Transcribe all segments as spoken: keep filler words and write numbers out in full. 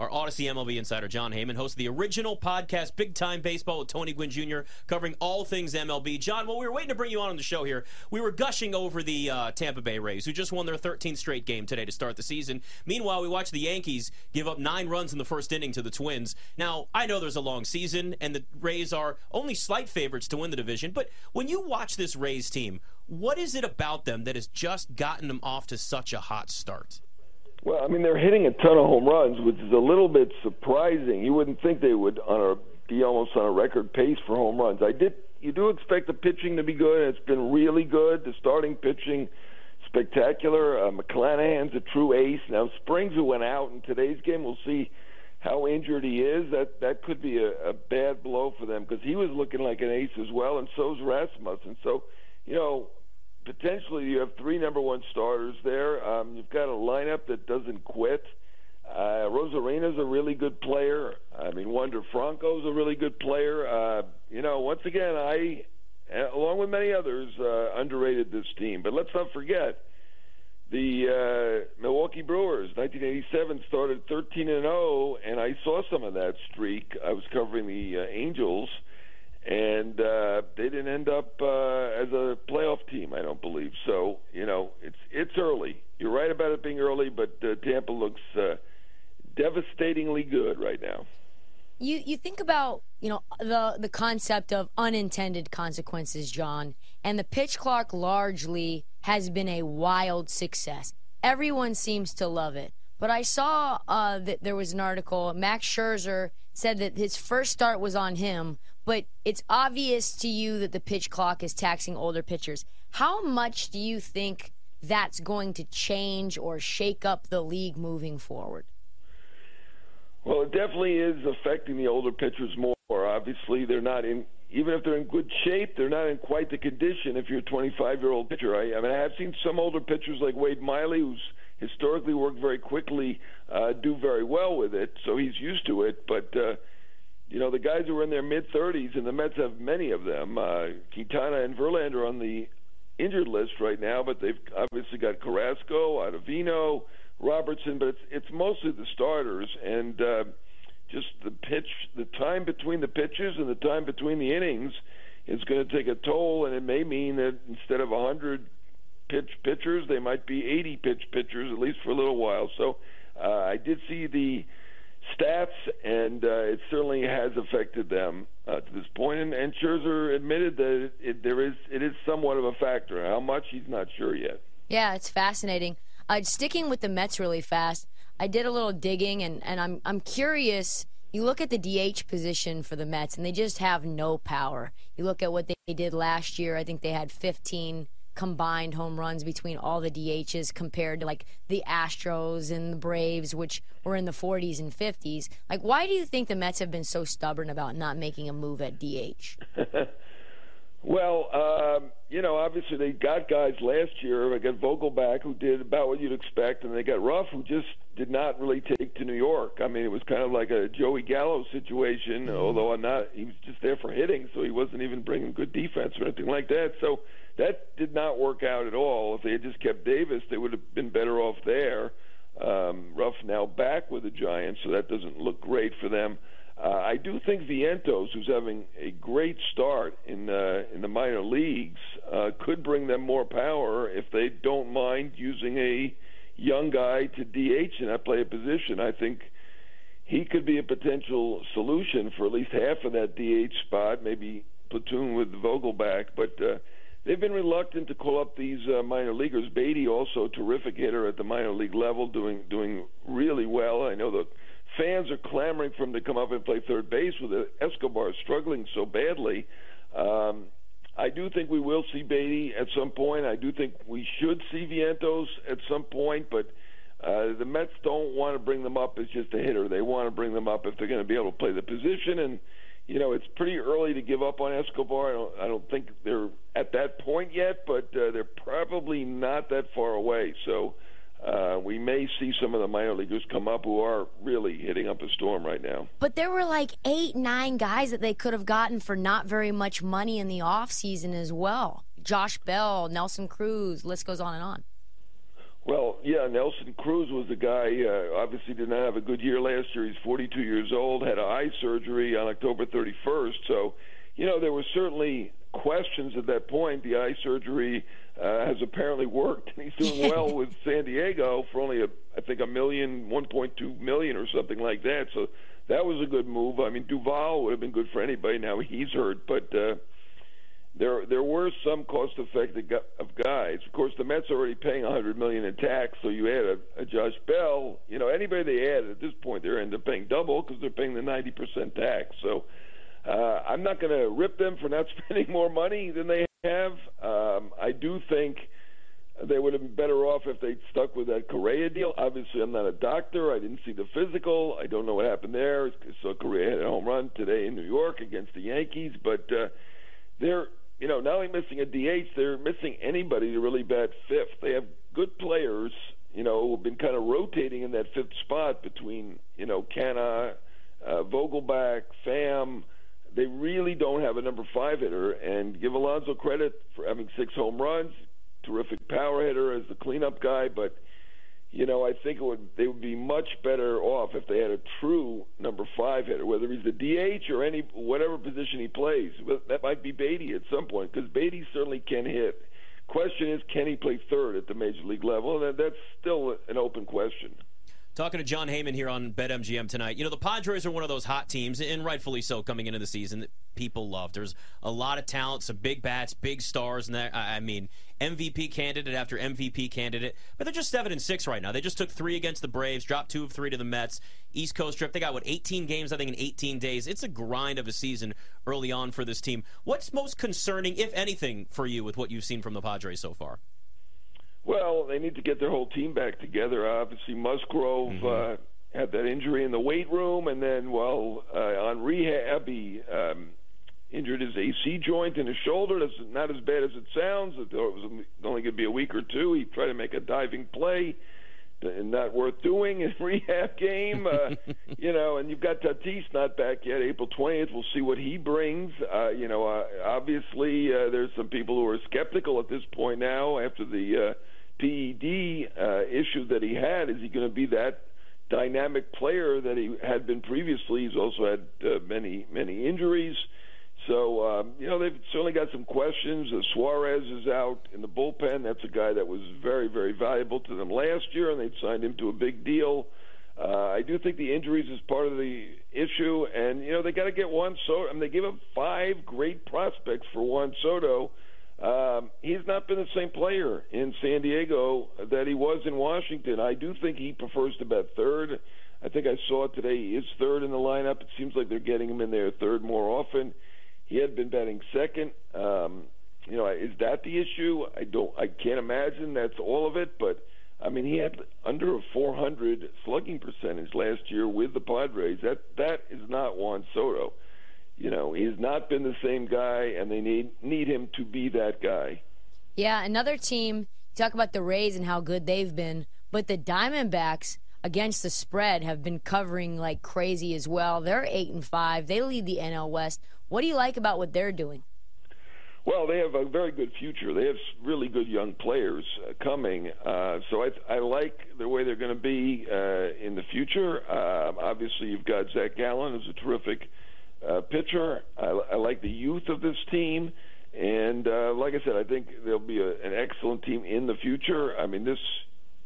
Our Audacy M L B insider, John Heyman, hosts the original podcast, Big Time Baseball with Tony Gwynn Junior, covering all things M L B. John, while we were waiting to bring you on on the show here, we were gushing over the uh, Tampa Bay Rays, who just won their thirteenth straight game today to start the season. Meanwhile, we watched the Yankees give up nine runs in the first inning to the Twins. Now, I know there's a long season, and the Rays are only slight favorites to win the division, but when you watch this Rays team, what is it about them that has just gotten them off to such a hot start? Well, I mean, they're hitting a ton of home runs, which is a little bit surprising. You wouldn't think they would on a, be almost on a record pace for home runs. I did. You do expect the pitching to be good, and it's been really good. The starting pitching, spectacular. Uh, McClanahan's a true ace. Now, Springs, who went out in today's game, we'll see how injured he is. That that could be a, a bad blow for them because he was looking like an ace as well, and so's Rasmus. And so, you know, potentially you have three number one starters there. Um, you've got a lineup that doesn't quit. Uh, Rosarina's a really good player. I mean, Wander Franco's a really good player. Uh, you know, once again, I, along with many others, uh, underrated this team. But let's not forget the uh, Milwaukee Brewers, nineteen eighty-seven, started thirteen and oh, and I saw some of that streak. I was covering the uh, Angels. And uh, they didn't end up uh, as a playoff team, I don't believe. So, you know, it's it's early. You're right about it being early, but uh, Tampa looks uh, devastatingly good right now. You you think about, you know, the the concept of unintended consequences, John, and the pitch clock largely has been a wild success. Everyone seems to love it. But I saw uh, that there was an article. Max Scherzer said that his first start was on him, but it's obvious to you that the pitch clock is taxing older pitchers. How much do you think that's going to change or shake up the league moving forward? Well, it definitely is affecting the older pitchers more. Obviously, they're not in, even if they're in good shape, they're not in quite the condition if you're a twenty-five-year-old pitcher. I, I mean, I have seen some older pitchers like Wade Miley, who's historically worked very quickly, uh, do very well with it, so he's used to it, but uh, you know, the guys who are in their mid-thirties, and the Mets have many of them, uh, Quintana and Verlander on the injured list right now, but they've obviously got Carrasco, Otavino, Robertson, but it's, it's mostly the starters, and uh, just the pitch, the time between the pitches and the time between the innings is going to take a toll, and it may mean that instead of one hundred pitch pitchers, they might be eighty pitch pitchers, at least for a little while. So uh, I did see the stats, and uh, it certainly has affected them uh, to this point. And, and Scherzer admitted that it, it, there is it is somewhat of a factor. How much, he's not sure yet. Yeah, it's fascinating. Uh, sticking with the Mets really fast, I did a little digging, and, and I'm I'm curious. You look at the D H position for the Mets, and they just have no power. You look at what they did last year. I think they had fifteen combined home runs between all the D Hs compared to, like, the Astros and the Braves, which were in the forties and fifties. Like, why do you think the Mets have been so stubborn about not making a move at D H? Well, um, you know, obviously they got guys last year. They got Vogelbach, who did about what you'd expect, and they got Ruff, who just did not really take to New York. I mean, it was kind of like a Joey Gallo situation, mm-hmm. although I'm not, he was just there for hitting, so he wasn't even bringing good defense or anything like that. So that did not work out at all. If they had just kept Davis, they would have been better off there. Um, Ruff now back with the Giants, so that doesn't look great for them. Uh, I do think Vientos, who's having a great start in uh, in the minor leagues, uh, could bring them more power if they don't mind using a young guy to D H and not play a position. I think he could be a potential solution for at least half of that D H spot, maybe platoon with Vogelbach, but Uh, They've been reluctant to call up these uh, minor leaguers. Beatty, also a terrific hitter at the minor league level, doing doing really well. I know the fans are clamoring for him to come up and play third base with Escobar struggling so badly. Um, I do think we will see Beatty at some point. I do think we should see Vientos at some point, but uh, the Mets don't want to bring them up as just a hitter. They want to bring them up if they're going to be able to play the position, and you know, it's pretty early to give up on Escobar. I don't, I don't think they're at that point yet, but uh, they're probably not that far away. So uh, we may see some of the minor leaguers come up who are really hitting up a storm right now. But there were like eight, nine guys that they could have gotten for not very much money in the offseason as well. Josh Bell, Nelson Cruz, list goes on and on. Well, yeah, Nelson Cruz was the guy. Uh, obviously did not have a good year last year. He's forty-two years old, had eye surgery on October thirty-first. So, you know, there were certainly questions at that point. The eye surgery uh, has apparently worked, and he's doing well with San Diego for only, a, I think, a million, one point two million or something like that. So that was a good move. I mean, Duvall would have been good for anybody. Now he's hurt, but uh, there there were some cost-effective of guys. Of course, the Mets are already paying one hundred million dollars in tax, so you add a, a Josh Bell. You know, anybody they add at this point, they're end up paying double because they're paying the ninety percent tax. So uh, I'm not going to rip them for not spending more money than they have. Um, I do think they would have been better off if they stuck with that Correa deal. Obviously, I'm not a doctor. I didn't see the physical. I don't know what happened there. So Correa had a home run today in New York against the Yankees. But uh, they're, you know, not only missing a D H, they're missing anybody to really bat fifth. They have good players, you know, who have been kind of rotating in that fifth spot between, you know, Quintana, uh, Vogelbach, Pham. They really don't have a number five hitter. And give Alonso credit for having six home runs. Terrific power hitter as the cleanup guy, but you know, I think it would they would be much better off if they had a true number five hitter, whether he's the D H or any whatever position he plays. That might be Beatty at some point, because Beatty certainly can hit. Question is, can he play third at the major league level? And that's still an open question. Talking to John Heyman here on BetMGM tonight. You know, the Padres are one of those hot teams, and rightfully so, coming into the season that people love. There's a lot of talent, some big bats, big stars, and that, I mean, M V P candidate after M V P candidate. But they're just seven and six right now. They just took three against the Braves, dropped two of three to the Mets. East Coast trip. They got, what, eighteen games, I think, in eighteen days. It's a grind of a season early on for this team. What's most concerning, if anything, for you with what you've seen from the Padres so far? Well, they need to get their whole team back together. Obviously, Musgrove mm-hmm. uh, had that injury in the weight room, and then while uh, on rehab, he um, injured his A C joint in his shoulder. That's not as bad as it sounds. It was only going to be a week or two. He tried to make a diving play, and not worth doing in a rehab game. Uh, you know, and you've got Tatis not back yet. April twentieth, we'll see what he brings. Uh, you know, uh, obviously uh, there's some people who are skeptical at this point now after the uh, P E D uh, issue that he had. Is he going to be that dynamic player that he had been previously? He's also had uh, many, many injuries. So, um, you know, they've certainly got some questions. Uh, Suarez is out in the bullpen. That's a guy that was very, very valuable to them last year, and they've signed him to a big deal. Uh, I do think the injuries is part of the issue, and, you know, they got to get Juan Soto. I mean, they gave up five great prospects for Juan Soto. Um, he's not been the same player in San Diego that he was in Washington. I do think he prefers to bat third. I think I saw today he is third in the lineup. It seems like they're getting him in there third more often. He had been batting second. Um, you know, is that the issue? I don't. I can't imagine that's all of it. But I mean, he had under a four hundred slugging percentage last year with the Padres. That that is not Juan Soto. You know, he's not been the same guy, and they need need him to be that guy. Yeah, another team. Talk about the Rays and how good they've been, but the Diamondbacks, against the spread, have been covering like crazy as well. They're eight and five. They lead the N L West. What do you like about what they're doing? Well, they have a very good future. They have really good young players uh, coming. Uh, so I, I like the way they're going to be uh, in the future. Uh, obviously, you've got Zach Gallen, who's a terrific uh, pitcher. I, I like the youth of this team. And uh, like I said, I think they'll be a, an excellent team in the future. I mean, this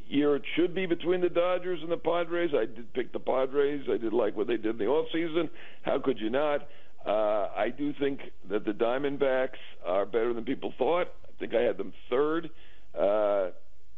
year it should be between the Dodgers and the Padres. I did pick the Padres. I did like what they did in the offseason. How could you not? Uh, I do think that the Diamondbacks are better than people thought. I think I had them third, uh,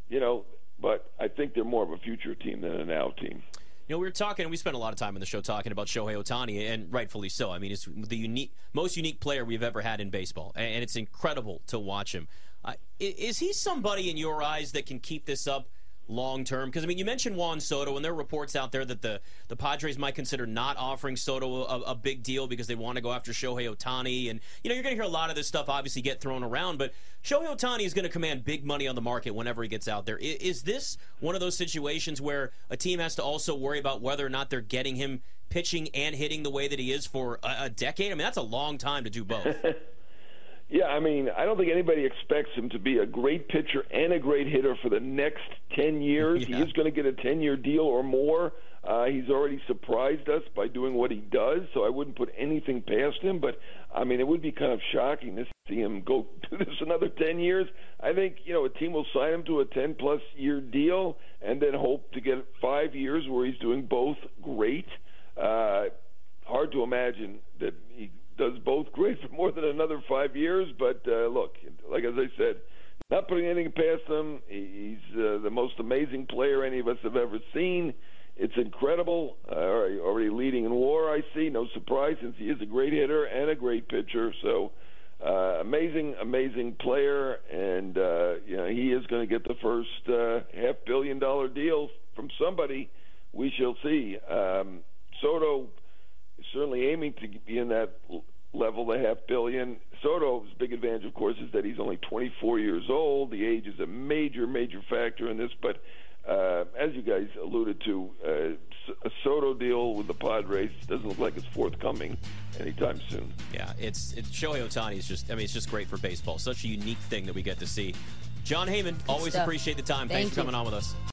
you know, but I think they're more of a future team than a now team. You know, we were talking, we spent a lot of time on the show talking about Shohei Ohtani, and rightfully so. I mean, it's the unique, most unique player we've ever had in baseball, and it's incredible to watch him. Uh, is he somebody in your eyes that can keep this up long-term? Because, I mean, you mentioned Juan Soto, and there are reports out there that the, the Padres might consider not offering Soto a, a big deal because they want to go after Shohei Ohtani. And, you know, you're going to hear a lot of this stuff obviously get thrown around, but Shohei Ohtani is going to command big money on the market whenever he gets out there. Is, is this one of those situations where a team has to also worry about whether or not they're getting him pitching and hitting the way that he is for a, a decade? I mean, that's a long time to do both. Yeah, I mean, I don't think anybody expects him to be a great pitcher and a great hitter for the next ten years. Yeah. He is going to get a ten-year deal or more. Uh, he's already surprised us by doing what he does, so I wouldn't put anything past him. But, I mean, it would be kind of shocking to see him go do this another ten years. I think, you know, a team will sign him to a ten-plus year deal and then hope to get five years where he's doing both great. Uh, hard to imagine that he does both great for more than another five years, but uh, look, like as I said, not putting anything past him. He's uh, the most amazing player any of us have ever seen. It's incredible. Uh, already leading in WAR, I see. No surprise, since he is a great hitter and a great pitcher. So, uh, amazing, amazing player, and uh, you know, he is going to get the first uh, half billion dollar deal from somebody. We shall see. Um, Soto. Certainly aiming to be in that level, the half billion. Soto's big advantage, of course, is that he's only twenty-four years old. The age is a major, major factor in this. But uh, as you guys alluded to, uh, a Soto deal with the Padres doesn't look like it's forthcoming anytime soon. Yeah, it's, it's Shohei Ohtani is just, I mean, it's just great for baseball. Such a unique thing that we get to see. John Heyman, always appreciate the time. Thank Thanks for coming on with us.